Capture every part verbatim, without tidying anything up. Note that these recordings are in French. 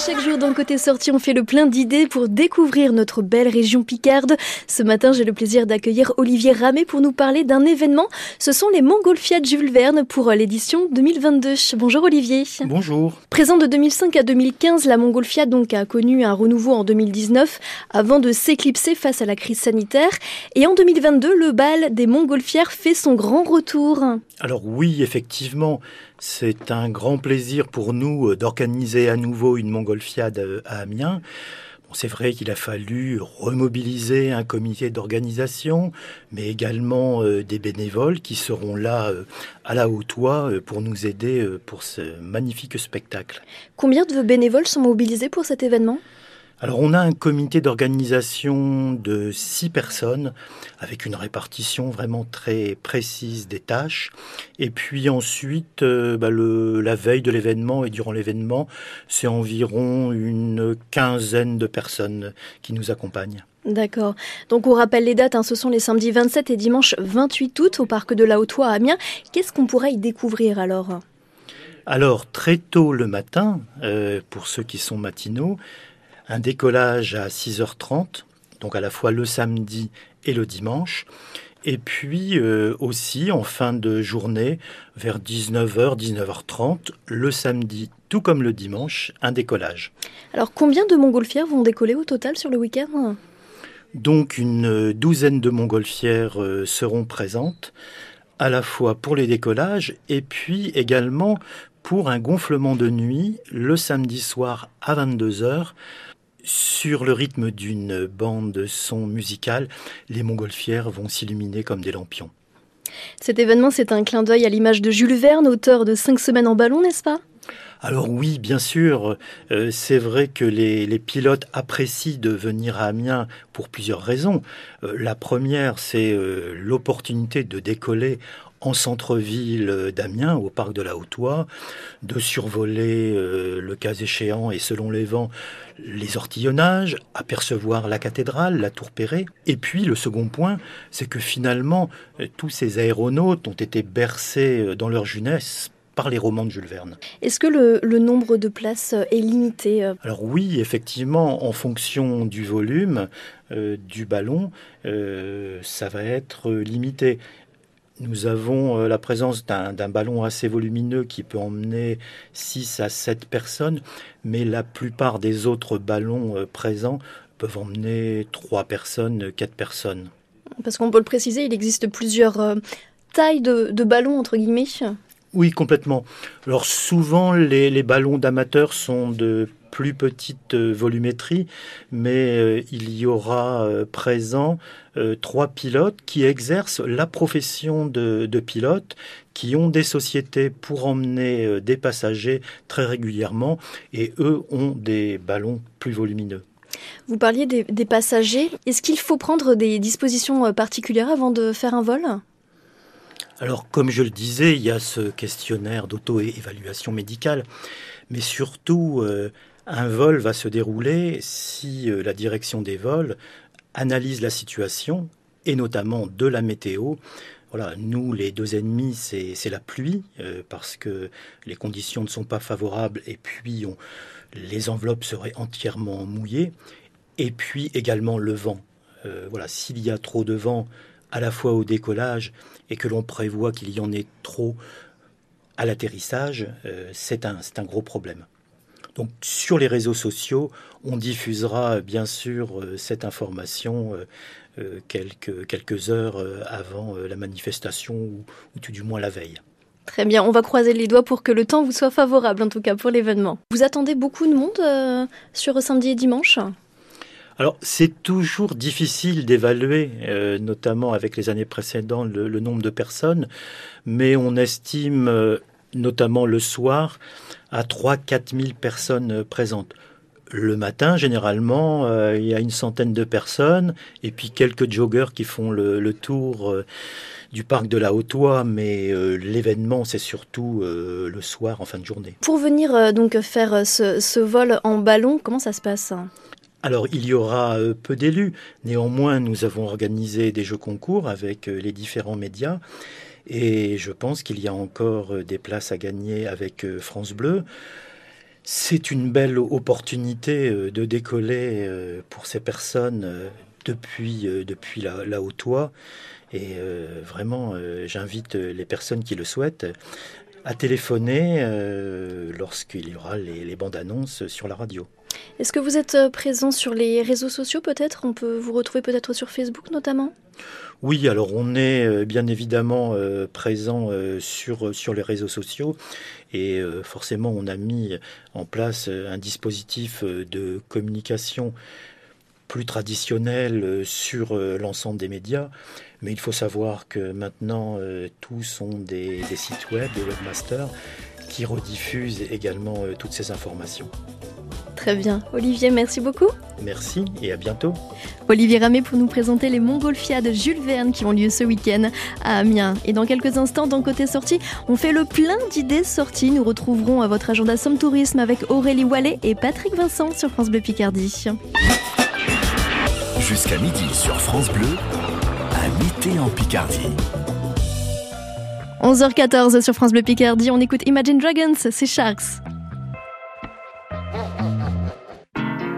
chaque jour dans Côté Sortie, on fait le plein d'idées pour découvrir notre belle région Picarde. Ce matin, j'ai le plaisir d'accueillir Olivier Ramet pour nous parler d'un événement. Ce sont les Montgolfiades Jules Verne pour l'édition deux mille vingt-deux. Bonjour Olivier. Bonjour. Présent de deux mille cinq à deux mille quinze, la Montgolfiade donc a connu un renouveau en deux mille dix-neuf avant de s'éclipser face à la crise sanitaire. Et en deux mille vingt-deux, le bal des Montgolfières fait son grand retour. Alors oui, effectivement, c'est un grand plaisir pour nous d'organiser à nouveau une Montgolfiade à Amiens. Bon, c'est vrai qu'il a fallu remobiliser un comité d'organisation, mais également euh, des bénévoles qui seront là euh, à la Hotoie euh, pour nous aider euh, pour ce magnifique spectacle. Combien de bénévoles sont mobilisés pour cet événement ? Alors on a un comité d'organisation de six personnes avec une répartition vraiment très précise des tâches. Et puis ensuite, euh, bah le, la veille de l'événement et durant l'événement, c'est environ une quinzaine de personnes qui nous accompagnent. D'accord. Donc on rappelle les dates, hein, ce sont les samedis vingt-sept et dimanche vingt-huit août au parc de la Hotoie à Amiens. Qu'est-ce qu'on pourrait y découvrir alors ? Alors très tôt le matin, euh, pour ceux qui sont matinaux, un décollage à six heures trente, donc à la fois le samedi et le dimanche. Et puis euh, aussi en fin de journée, vers dix-neuf heures, dix-neuf heures trente, le samedi, tout comme le dimanche, un décollage. Alors combien de montgolfières vont décoller au total sur le week-end ? Donc une douzaine de montgolfières euh, seront présentes, à la fois pour les décollages et puis également pour un gonflement de nuit le samedi soir à vingt-deux heures. Sur le rythme d'une bande son musicale, les montgolfières vont s'illuminer comme des lampions. Cet événement, c'est un clin d'œil à l'image de Jules Verne, auteur de Cinq semaines en ballon, n'est-ce pas ? Alors oui, bien sûr, euh, c'est vrai que les, les pilotes apprécient de venir à Amiens pour plusieurs raisons. Euh, la première, c'est euh, l'opportunité de décoller en centre-ville d'Amiens, au parc de la Hotoie, de survoler, euh, le cas échéant et selon les vents, les ortillonnages, apercevoir la cathédrale, la tour Perret. Et puis le second point, c'est que finalement, euh, tous ces aéronautes ont été bercés euh, dans leur jeunesse par les romans de Jules Verne. Est-ce que le, le nombre de places est limité ? Alors oui, effectivement, en fonction du volume euh, du ballon, euh, ça va être limité. Nous avons la présence d'un, d'un ballon assez volumineux qui peut emmener six à sept personnes, mais la plupart des autres ballons présents peuvent emmener trois personnes, quatre personnes. Parce qu'on peut le préciser, il existe plusieurs euh, tailles de, de ballons, entre guillemets. Oui, complètement. Alors souvent, les, les ballons d'amateurs sont de plus petite volumétrie, mais euh, il y aura euh, présent euh, trois pilotes qui exercent la profession de, de pilote, qui ont des sociétés pour emmener euh, des passagers très régulièrement, et eux ont des ballons plus volumineux. Vous parliez des, des passagers. Est-ce qu'il faut prendre des dispositions particulières avant de faire un vol ? Alors, comme je le disais, il y a ce questionnaire d'auto-évaluation médicale, mais surtout, euh, un vol va se dérouler si euh, la direction des vols analyse la situation, et notamment de la météo. Voilà, nous, les deux ennemis, c'est, c'est la pluie, euh, parce que les conditions ne sont pas favorables, et puis on, les enveloppes seraient entièrement mouillées, et puis également le vent. Euh, voilà, s'il y a trop de vent, à la fois au décollage et que l'on prévoit qu'il y en ait trop à l'atterrissage, euh, c'est un, c'est un gros problème. Donc sur les réseaux sociaux, on diffusera bien sûr euh, cette information euh, euh, quelques, quelques heures euh, avant euh, la manifestation ou, ou tout du moins la veille. Très bien, on va croiser les doigts pour que le temps vous soit favorable en tout cas pour l'événement. Vous attendez beaucoup de monde euh, sur samedi et dimanche ? Alors, c'est toujours difficile d'évaluer, euh, notamment avec les années précédentes, le, le nombre de personnes, mais on estime, euh, notamment le soir, à trois à quatre mille personnes présentes. Le matin, généralement, euh, il y a une centaine de personnes, et puis quelques joggeurs qui font le, le tour euh, du parc de la Hotoie, mais euh, l'événement, c'est surtout euh, le soir, en fin de journée. Pour venir euh, donc faire ce, ce vol en ballon, comment ça se passe ? Alors, il y aura peu d'élus. Néanmoins, nous avons organisé des jeux concours avec les différents médias. Et je pense qu'il y a encore des places à gagner avec France Bleu. C'est une belle opportunité de décoller pour ces personnes depuis, depuis la, la Hotoie. Et vraiment, j'invite les personnes qui le souhaitent à téléphoner lorsqu'il y aura les, les bandes annonces sur la radio. Est-ce que vous êtes présent sur les réseaux sociaux peut-être? On peut vous retrouver peut-être sur Facebook notamment? Oui, alors on est bien évidemment présent sur, sur les réseaux sociaux et forcément on a mis en place un dispositif de communication plus traditionnel sur l'ensemble des médias. Mais il faut savoir que maintenant tous sont des, des sites web, des webmasters qui rediffusent également toutes ces informations. Très bien. Olivier, merci beaucoup. Merci et à bientôt. Olivier Ramet pour nous présenter les Montgolfiades Jules Verne qui ont lieu ce week-end à Amiens. Et dans quelques instants, dans Côté Sortie, on fait le plein d'idées sorties. Nous retrouverons à votre agenda Somme Tourisme avec Aurélie Wallet et Patrick Vincent sur France Bleu Picardie. Jusqu'à midi sur France Bleu, à mi-té en Picardie. onze heures quatorze sur France Bleu Picardie, on écoute Imagine Dragons, c'est Sharks.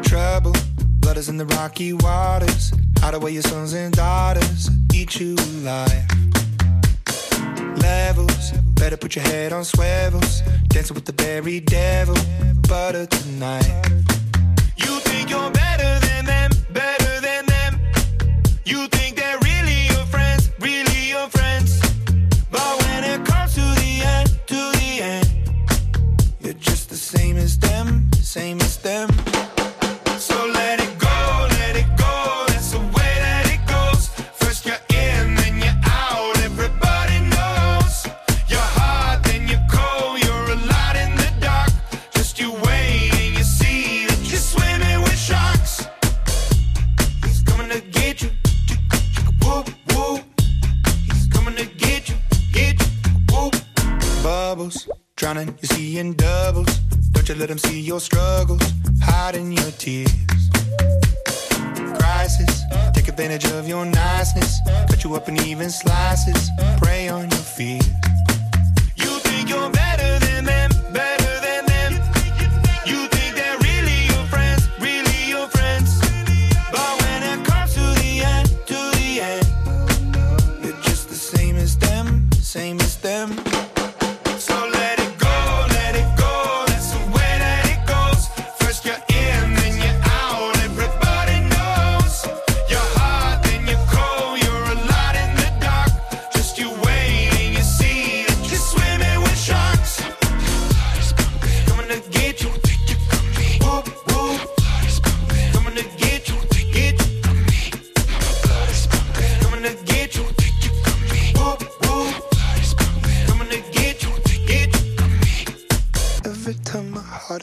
Trouble, blood is in the rocky waters. Hide away your sons and daughters, eat you alive. Levels, better put your head on swivels. Dancing with the berry devil, butter tonight. You think you're better than them, better than them. You think they're really your friends, really your friends. But when it comes to the end, to the end, you're just the same as them, same as them. So let it go, let it go, that's the way that it goes. First you're in, then you're out, everybody knows. You're hot, then you're cold, you're a light in the dark. Just you wait and you see that you're swimming with sharks. He's coming to get you, whoop, whoop. He's coming to get you, get you, whoop. Bubbles, drowning, you're seeing doubles. Don't you let them see your struggles, hiding your tears. Crisis, take advantage of your niceness. Cut you up in even slices, prey on your fears. You think you're better than them, better than them. You think they're really your friends, really your friends. But when it comes to the end, to the end, you're just the same as them, same as them. So let it go, let it go, that's the way that it goes. First you're in, then you're out, everybody knows. You're hot, then you're cold, you're a light in the dark. Just you wait and you see that you're swimming with sharks. Coming to get you, take you from me. Whoop, whoop. Coming to get you, take it from me. Coming to get you, take you from me. Whoop, whoop. Coming to get you, take it from me. Every time my heart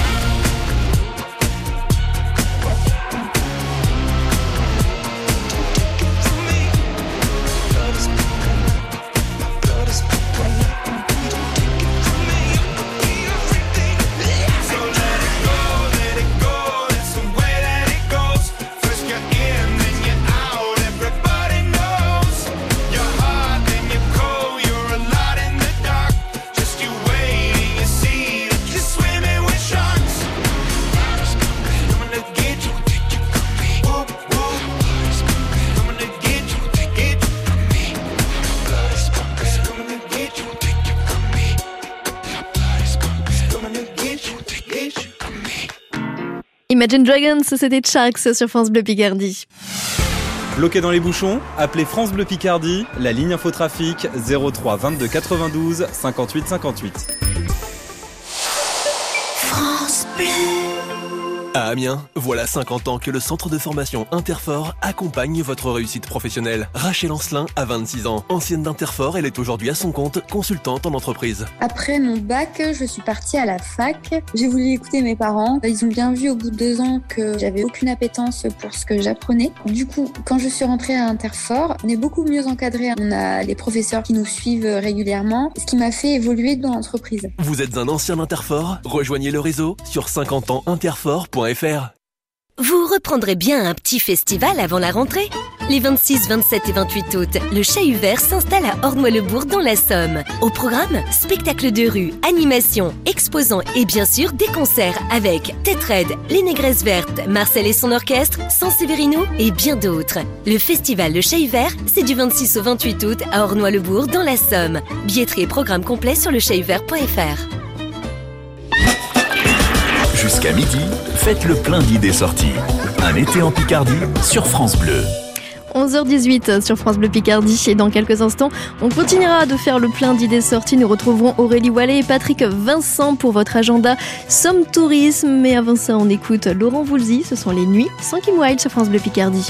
Imagine Dragons, c'était Sharks sur France Bleu Picardie. Bloqué dans les bouchons, appelez France Bleu Picardie, la ligne infotrafic zéro trois vingt-deux quatre-vingt-douze cinquante-huit cinquante-huit. France Bleu. À Amiens, voilà cinquante ans que le centre de formation Interfor accompagne votre réussite professionnelle. Rachel Ancelin a vingt-six ans. Ancienne d'Interfor, elle est aujourd'hui à son compte, consultante en entreprise. Après mon bac, je suis partie à la fac. J'ai voulu écouter mes parents. Ils ont bien vu au bout de deux ans que j'avais aucune appétence pour ce que j'apprenais. Du coup, quand je suis rentrée à Interfor, on est beaucoup mieux encadrés. On a les professeurs qui nous suivent régulièrement, ce qui m'a fait évoluer dans l'entreprise. Vous êtes un ancien d'Interfor? Rejoignez le réseau sur cinquante ans interfor point com. Vous reprendrez bien un petit festival avant la rentrée. Les vingt-six, vingt-sept et vingt-huit août, le Chais Hiver s'installe à Ornoy-le-Bourg dans la Somme. Au programme, spectacles de rue, animations, exposants et bien sûr des concerts avec Tête Raide, Les Négresses Vertes, Marcel et son orchestre, Sans Severino et bien d'autres. Le festival Le Chais Hiver, c'est du vingt-six au vingt-huit août à Ornoy-le-Bourg dans la Somme. Billetterie et programme complet sur le chais hiver point f r. Jusqu'à midi, faites le plein d'idées sorties. Un été en Picardie sur France Bleu. onze heures dix-huit sur France Bleu Picardie, et dans quelques instants, on continuera de faire le plein d'idées sorties. Nous retrouverons Aurélie Wallet et Patrick Vincent pour votre agenda Somme Tourisme. Mais avant ça, on écoute Laurent Voulzy. Ce sont les nuits sans Kim Wild sur France Bleu Picardie.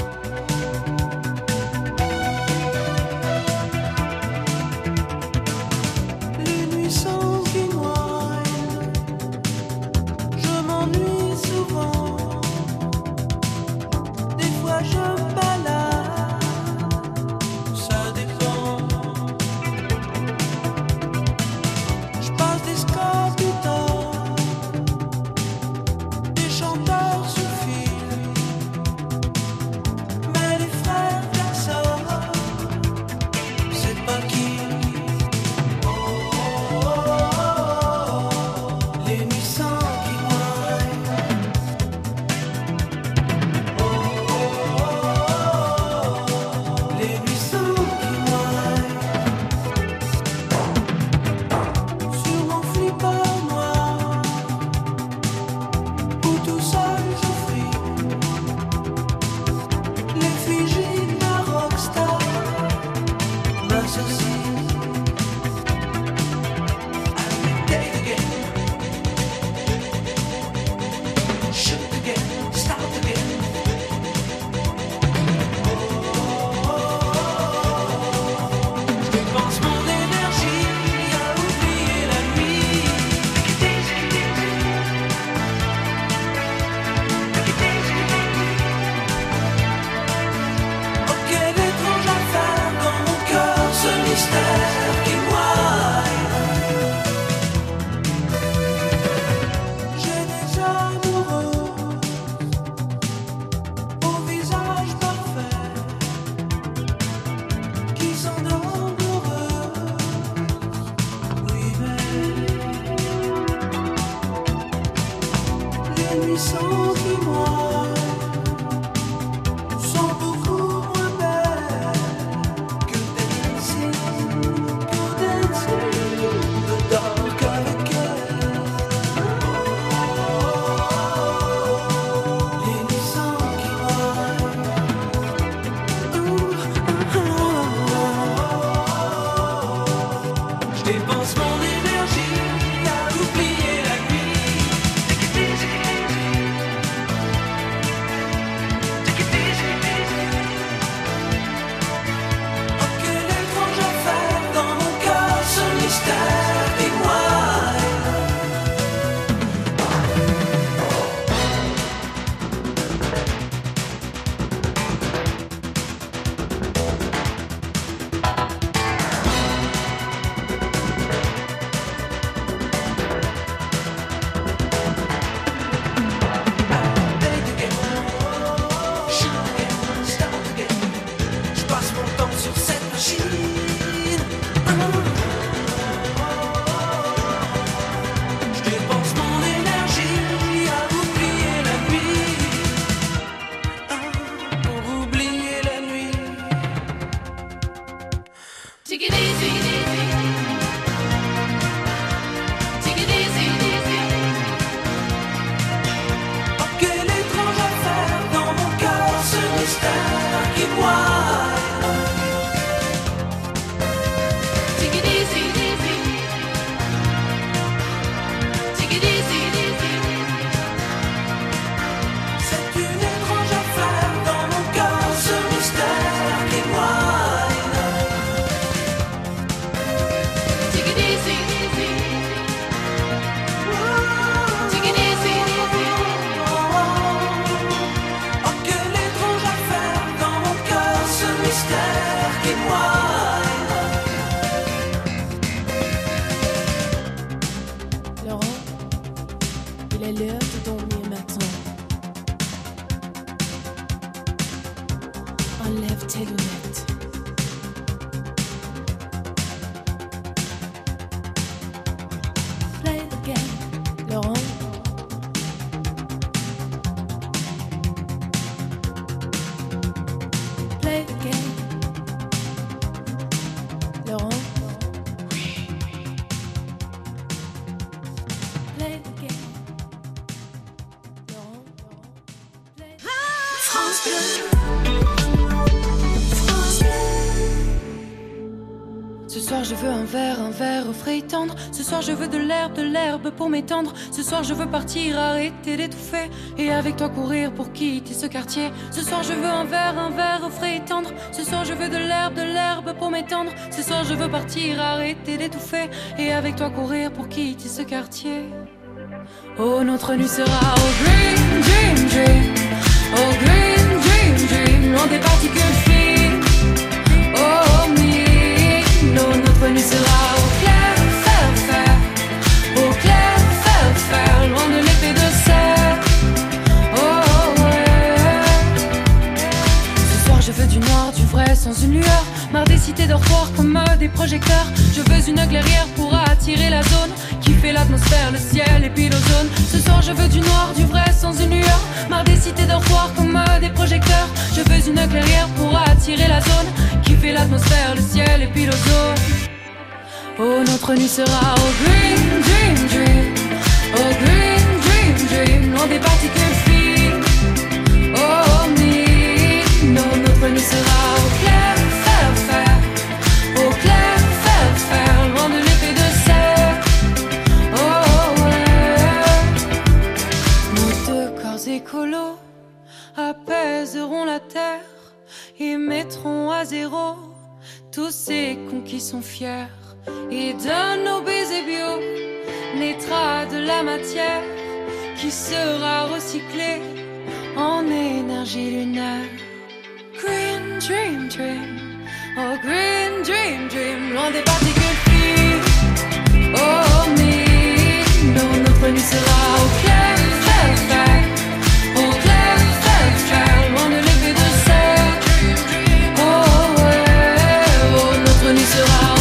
tes lunettes. Play the game, Laurent. Play the game, Laurent. Play the game, Laurent. Play the game. France Bleu. Ce soir je veux un verre, un verre au frais et tendre. Ce soir je veux de l'herbe, de l'herbe pour m'étendre. Ce soir je veux partir, arrêter d'étouffer, et avec toi courir pour quitter ce quartier. Ce soir je veux un verre, un verre au frais et tendre. Ce soir je veux de l'herbe, de l'herbe pour m'étendre. Ce soir je veux partir, arrêter d'étouffer, et avec toi courir pour quitter ce quartier. Oh, notre nuit sera au green, dream, dream. Oh, green, dream, dream. Loin des particules fines. Oh, oh, notre nuit sera au clair, faire, faire. Au clair, faire, faire. Loin de l'épée de serre. Oh, oh, ouais. Ce soir je veux du noir, du vrai, sans une lueur. Marre des cités dortoirs comme des projecteurs. Je veux une clairière pour attirer la zone qui fait l'atmosphère, le ciel et puis l'ozone. Ce soir je veux du noir, du vrai, sans une lueur. Marre des cités dortoirs comme des projecteurs. Je veux une clairière pour attirer la zone qui fait l'atmosphère, le ciel et puis l'ozone. Oh, notre nuit sera au green, dream, dream. Oh, green, dream, dream. Loin des particules fines. Oh, me. Non, notre nuit sera au clair, faire, faire. Au clair, faire, faire. Loin de l'épée de serre. Oh, ouais. Nos deux corps écolos apaiseront la terre et mettront à zéro tous ces cons qui sont fiers. Et donne nos baisers bio naîtra de la matière qui sera recyclée en énergie lunaire. Green dream dream. Oh green dream dream. Loin des particules fines. Oh mais non, notre nuit sera au clair, clair, clair. Au clair, clair, clair. Loin de l'épée de serre. Oh ouais. Oh, notre nuit sera au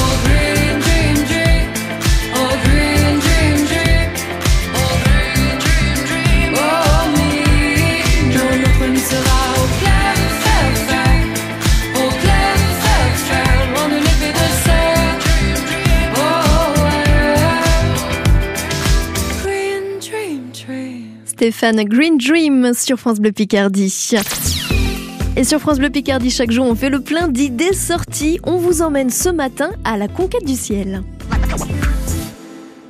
Stéphane, Green Dream sur France Bleu Picardie. Et sur France Bleu Picardie, chaque jour, on fait le plein d'idées sorties. On vous emmène ce matin à la conquête du ciel.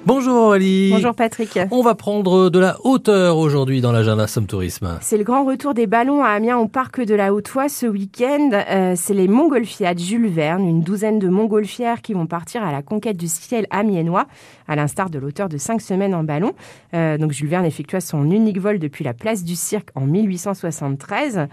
Bonjour Aurélie. Bonjour Patrick. On va prendre de la hauteur aujourd'hui dans l'agenda Somme Tourisme. C'est le grand retour des ballons à Amiens au parc de la Hotoie ce week-end. Euh, c'est les Montgolfiades Jules Verne, une douzaine de montgolfières qui vont partir à la conquête du ciel amiénois, à l'instar de l'auteur de Cinq semaines en ballon. Euh, donc Jules Verne effectua son unique vol depuis la place du Cirque en mille huit cent soixante-treize.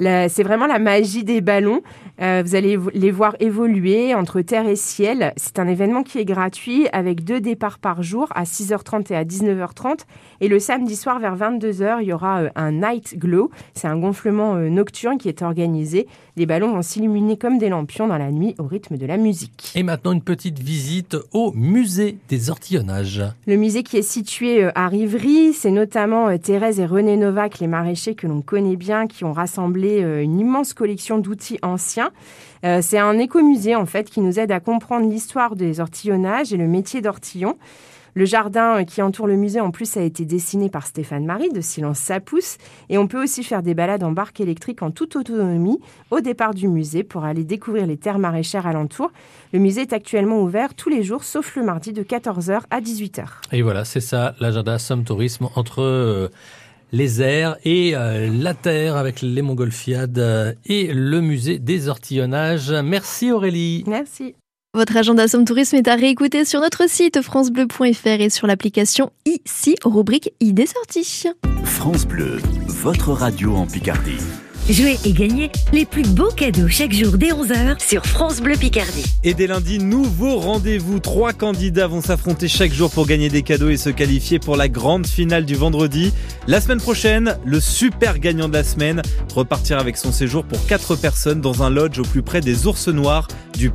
Là, c'est vraiment la magie des ballons. Euh, vous allez les voir évoluer entre terre et ciel. C'est un événement qui est gratuit avec deux départs par jour à six heures trente et à dix-neuf heures trente. Et le samedi soir vers vingt-deux heures, il y aura euh, un night glow. C'est un gonflement euh, nocturne qui est organisé. Les ballons vont s'illuminer comme des lampions dans la nuit au rythme de la musique. Et maintenant, une petite visite au musée des ortillonnages. Le musée qui est situé euh, à Rivery, c'est notamment euh, Thérèse et René Novak, les maraîchers que l'on connaît bien, qui ont rassemblé une immense collection d'outils anciens. Euh, c'est un écomusée en fait qui nous aide à comprendre l'histoire des ortillonnages et le métier d'ortillon. Le jardin qui entoure le musée, en plus, a été dessiné par Stéphane Marie de Silence, ça pousse. Et on peut aussi faire des balades en barque électrique en toute autonomie au départ du musée pour aller découvrir les terres maraîchères alentour. Le musée est actuellement ouvert tous les jours, sauf le mardi de quatorze heures à dix-huit heures. Et voilà, c'est ça, l'agenda Somme Tourisme entre les airs et euh, la terre avec les montgolfiades euh, et le musée des ortillonnages. Merci Aurélie. Merci. Votre agenda Somme Tourisme est à réécouter sur notre site francebleu point fr et sur l'application ici, rubrique idées sorties. France Bleu, votre radio en Picardie. Jouez et gagnez les plus beaux cadeaux chaque jour dès onze heures sur France Bleu Picardie. Et dès lundi, nouveau rendez-vous. Trois candidats vont s'affronter chaque jour pour gagner des cadeaux et se qualifier pour la grande finale du vendredi. La semaine prochaine, le super gagnant de la semaine repartira avec son séjour pour quatre personnes dans un lodge au plus près des ours noirs du